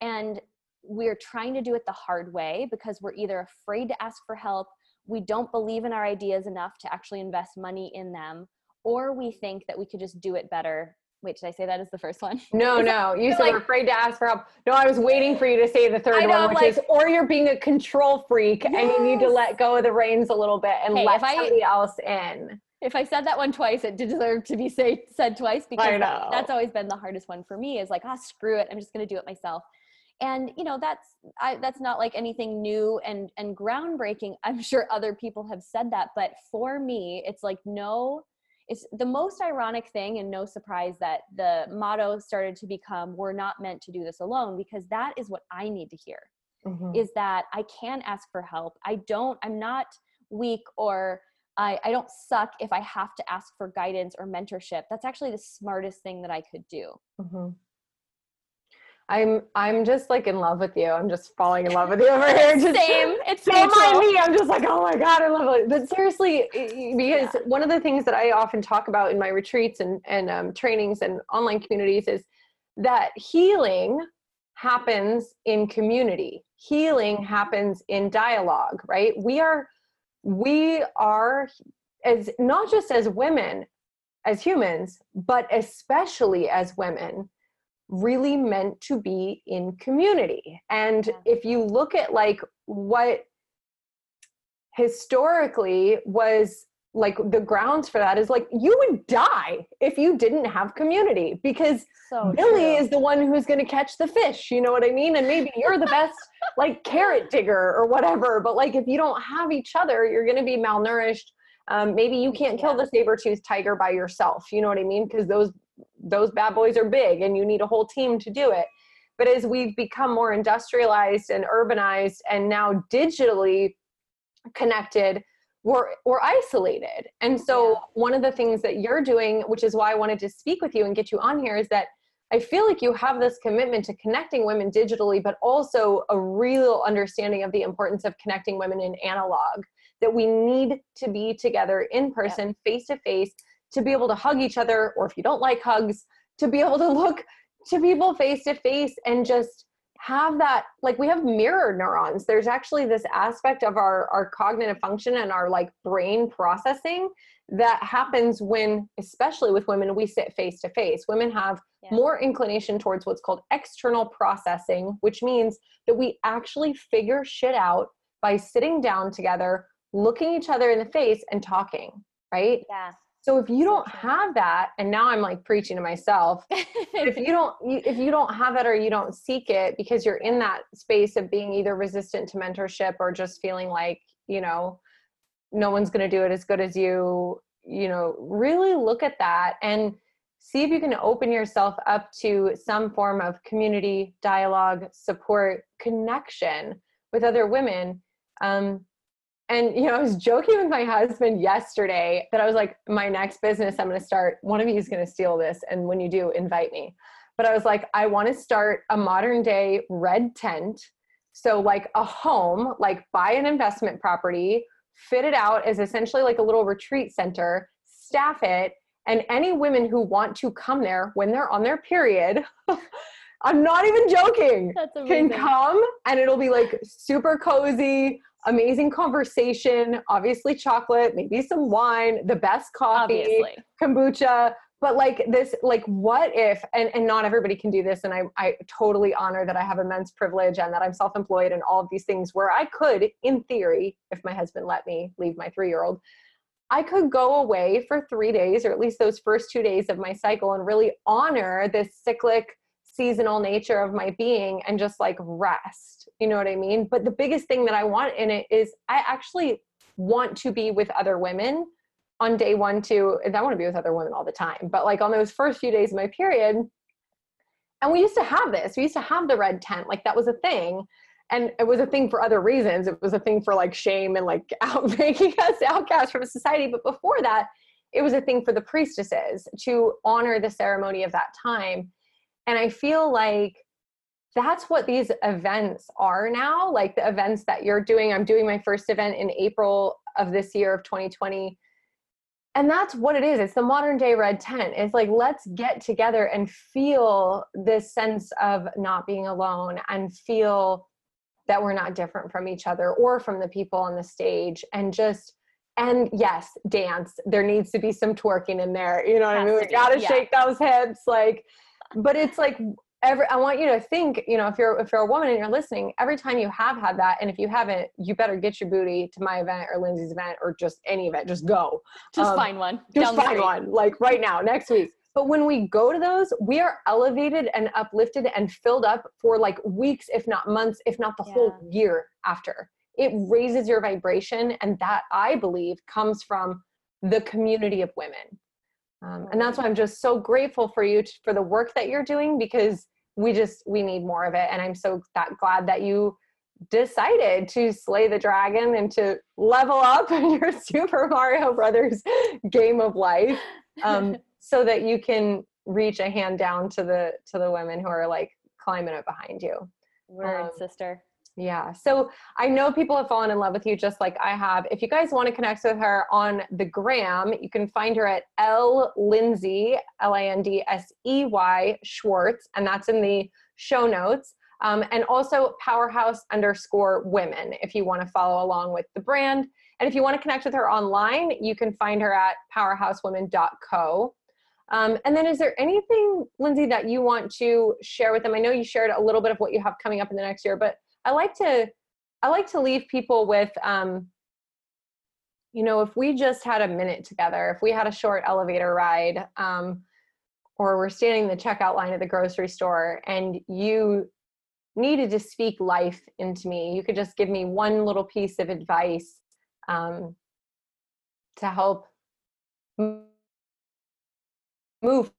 And we're trying to do it the hard way because we're either afraid to ask for help, we don't believe in our ideas enough to actually invest money in them, or we think that we could just do it better. Wait, did I say that as the first one? No, no. You said like, we're afraid to ask for help. No, I was waiting for you to say the third know, one, which like, is, or you're being a control freak yes. and you need to let go of the reins a little bit and hey, let I, somebody else in. if I said that one twice, it deserved to be say, said twice, because that, that's always been the hardest one for me, is like, ah, oh, screw it. I'm just going to do it myself. And, you know, that's, I, that's not like anything new and, and groundbreaking. I'm sure other people have said that, but for me, it's like, no, it's the most ironic thing, and no surprise that the motto started to become, we're not meant to do this alone, because that is what I need to hear, mm-hmm. is that I can ask for help. I don't, I'm not weak, or I, I don't suck if I have to ask for guidance or mentorship. That's actually the smartest thing that I could do. Mm-hmm. I'm I'm just like in love with you. I'm just falling in love with you over here. Just, Same. It's don't mind me. I'm just like, oh my God, I love it. But seriously, because yeah. one of the things that I often talk about in my retreats and, and um, trainings and online communities is that healing happens in community. Healing happens in dialogue, right? We are, we are as not just as women, as humans, but especially as women, really meant to be in community. And yeah. if you look at like what historically was like the grounds for that, is like you would die if you didn't have community, because so Billy true. Is the one who's going to catch the fish, you know what I mean? And maybe you're the best like carrot digger or whatever, but like if you don't have each other, you're going to be malnourished. Um, maybe you can't kill yeah. the saber-toothed tiger by yourself, you know what I mean? Because those those bad boys are big and you need a whole team to do it. But as we've become more industrialized and urbanized and now digitally connected, we're, we're isolated. And so yeah. one of the things that you're doing, which is why I wanted to speak with you and get you on here, is that I feel like you have this commitment to connecting women digitally, but also a real understanding of the importance of connecting women in analog, that we need to be together in person, yeah. face-to-face, to be able to hug each other, or if you don't like hugs, to be able to look to people face to face and just have that, like we have mirror neurons. There's actually this aspect of our, our cognitive function and our like brain processing that happens when, especially with women, we sit face to face. Women have yeah. more inclination towards what's called external processing, which means that we actually figure shit out by sitting down together, looking each other in the face and talking, right? Yeah. So if you don't have that, and now I'm like preaching to myself, if you don't, if you don't have that, or you don't seek it because you're in that space of being either resistant to mentorship or just feeling like, you know, no one's going to do it as good as you, you know, really look at that and see if you can open yourself up to some form of community, dialogue, support, connection with other women. Um, And, you know, I was joking with my husband yesterday that I was like, my next business I'm going to start, one of you is going to steal this, and when you do, invite me. But I was like, I want to start a modern day red tent. So like a home, like buy an investment property, fit it out as essentially like a little retreat center, staff it. And any women who want to come there when they're on their period, I'm not even joking, can come, and it'll be like super cozy. Amazing conversation, obviously chocolate, maybe some wine, the best coffee, obviously. Kombucha, but like this, like what if, and, and not everybody can do this. And I, I totally honor that I have immense privilege and that I'm self-employed and all of these things where I could, in theory, if my husband let me leave my three-year-old, I could go away for three days or at least those first two days of my cycle and really honor this cyclic seasonal nature of my being and just like rest, you know what I mean? But the biggest thing that I want in it is I actually want to be with other women on day one, two, and I want to be with other women all the time, but like on those first few days of my period. And we used to have this, we used to have the red tent, like that was a thing. And it was a thing for other reasons. It was a thing for like shame and like out making us outcasts from society. But before that, it was a thing for the priestesses to honor the ceremony of that time. And I feel like that's what these events are now, like the events that you're doing. I'm doing my first event in April of this year of twenty twenty. And that's what it is. It's the modern day red tent. It's like, let's get together and feel this sense of not being alone and feel that we're not different from each other or from the people on the stage, and just And yes, dance. There needs to be some twerking in there. You know what I mean? We gotta yeah. shake those hips. Like, but it's like, every, I want you to think, you know, if you're, if you're a woman and you're listening, every time you have had that, and if you haven't, you better get your booty to my event or Lindsay's event or just any event, just go. Just um, find one. Just find one, like right now, next week. But when we go to those, we are elevated and uplifted and filled up for like weeks, if not months, if not the yeah. whole year after. It raises your vibration. And that, I believe, comes from the community of women. Um, and that's why I'm just so grateful for you, to, for the work that you're doing, because we just, we need more of it. And I'm so that glad that you decided to slay the dragon and to level up in your Super Mario Brothers game of life. Um, so that you can reach a hand down to the, to the women who are like climbing it behind you. Word, um, sister. Yeah. So I know people have fallen in love with you just like I have. If you guys want to connect with her on the gram, you can find her at L Lindsay, L I N D S E Y Schwartz. And that's in the show notes. Um, and also powerhouse underscore women, if you want to follow along with the brand. And if you want to connect with her online, you can find her at powerhouse women dot co. Um, and then is there anything, Lindsay, that you want to share with them? I know you shared a little bit of what you have coming up in the next year, but I like to, I like to leave people with, um, you know, if we just had a minute together, if we had a short elevator ride, um, or we're standing in the checkout line at the grocery store and you needed to speak life into me, you could just give me one little piece of advice Um, to help move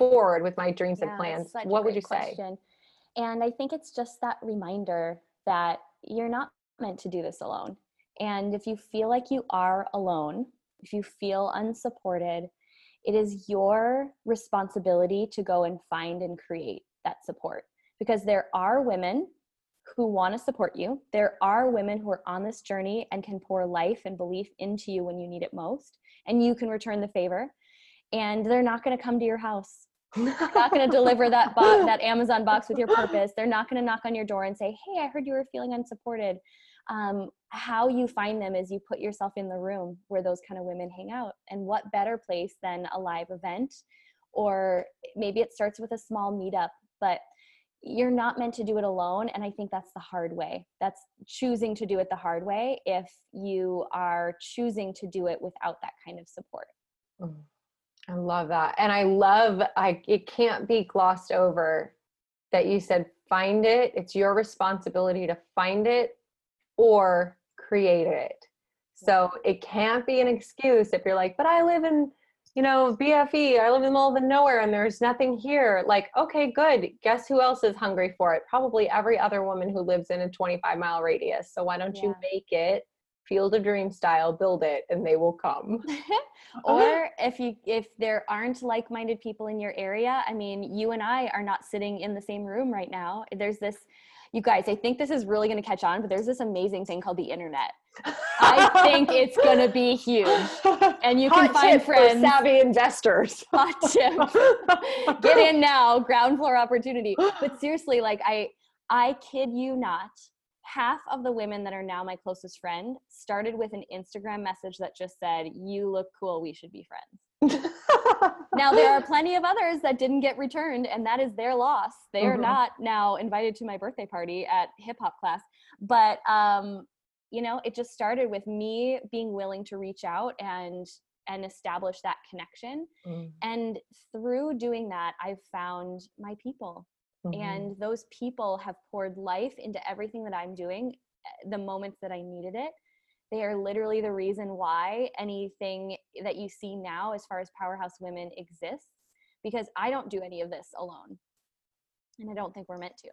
forward with my dreams yeah, and plans. What would you question. say? And I think it's just that reminder that you're not meant to do this alone. And if you feel like you are alone, if you feel unsupported, it is your responsibility to go and find and create that support, because there are women who want to support you. There are women who are on this journey and can pour life and belief into you when you need it most, and you can return the favor. And they're not going to come to your house. They're not going to deliver that box, that Amazon box with your purpose. They're not going to knock on your door and say, hey, I heard you were feeling unsupported. Um, how you find them is you put yourself in the room where those kind of women hang out. And what better place than a live event? Or maybe it starts with a small meetup, but you're not meant to do it alone. And I think that's the hard way. That's choosing to do it the hard way if you are choosing to do it without that kind of support. I love that. And I love, I, it can't be glossed over that you said, find it. It's your responsibility to find it or create it. So it can't be an excuse if you're like, but I live in, you know, B F E, I live in the middle of the nowhere and there's nothing here. Like, okay, good. Guess who else is hungry for it? Probably every other woman who lives in a twenty-five mile radius. So why don't yeah. you make it Field of Dream style, build it, and they will come. Or if you, if there aren't like-minded people in your area, I mean, you and I are not sitting in the same room right now. There's this, you guys, I think this is really going to catch on, but there's this amazing thing called the internet. I think it's going to be huge. And you can Hot find tip friends. For savvy investors. Hot tip. Get in now, ground floor opportunity. But seriously, like I, I kid you not, half of the women that are now my closest friend started with an Instagram message that just said, you look cool, we should be friends. Now, there are plenty of others that didn't get returned, and that is their loss. They mm-hmm. are not now invited to my birthday party at hip hop class. But, um, you know, it just started with me being willing to reach out and and establish that connection. Mm-hmm. And through doing that, I've found my people. Mm-hmm. And those people have poured life into everything that I'm doing. The moments that I needed it, they are literally the reason why anything that you see now as far as Powerhouse Women exists, because I don't do any of this alone. And I don't think we're meant to.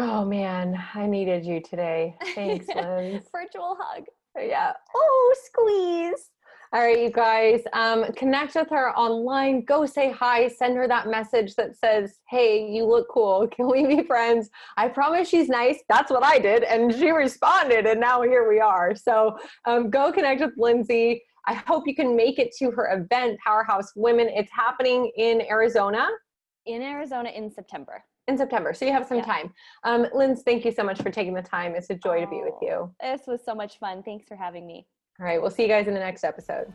Oh man, I needed you today. Thanks, Liz. Virtual hug. Yeah. Oh, squeeze. All right, you guys, um, connect with her online. Go say hi. Send her that message that says, hey, you look cool. Can we be friends? I promise she's nice. That's what I did. And she responded. And now here we are. So um, go connect with Lindsay. I hope you can make it to her event, Powerhouse Women. It's happening in Arizona. In Arizona in September. In September. So you have some yeah. time. Um, Lindsay, thank you so much for taking the time. It's a joy oh, to be with you. This was so much fun. Thanks for having me. All right. We'll see you guys in the next episode.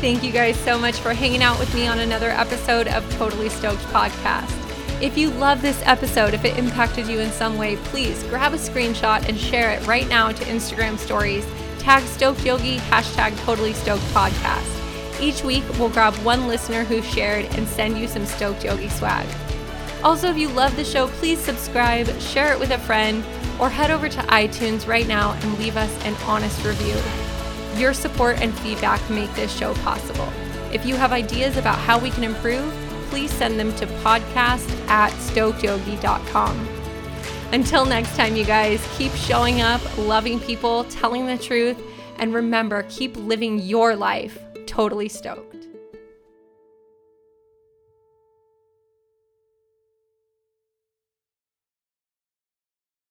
Thank you guys so much for hanging out with me on another episode of Totally Stoked Podcast. If you love this episode, if it impacted you in some way, please grab a screenshot and share it right now to Instagram stories. Tag Stoked Yogi, hashtag Totally Stoked Podcast. Each week, we'll grab one listener who shared and send you some Stoked Yogi swag. Also, if you love the show, please subscribe, share it with a friend, or head over to iTunes right now and leave us an honest review. Your support and feedback make this show possible. If you have ideas about how we can improve, please send them to podcast at stoked yogi dot com. Until next time, you guys, keep showing up, loving people, telling the truth, and remember, keep living your life totally stoked.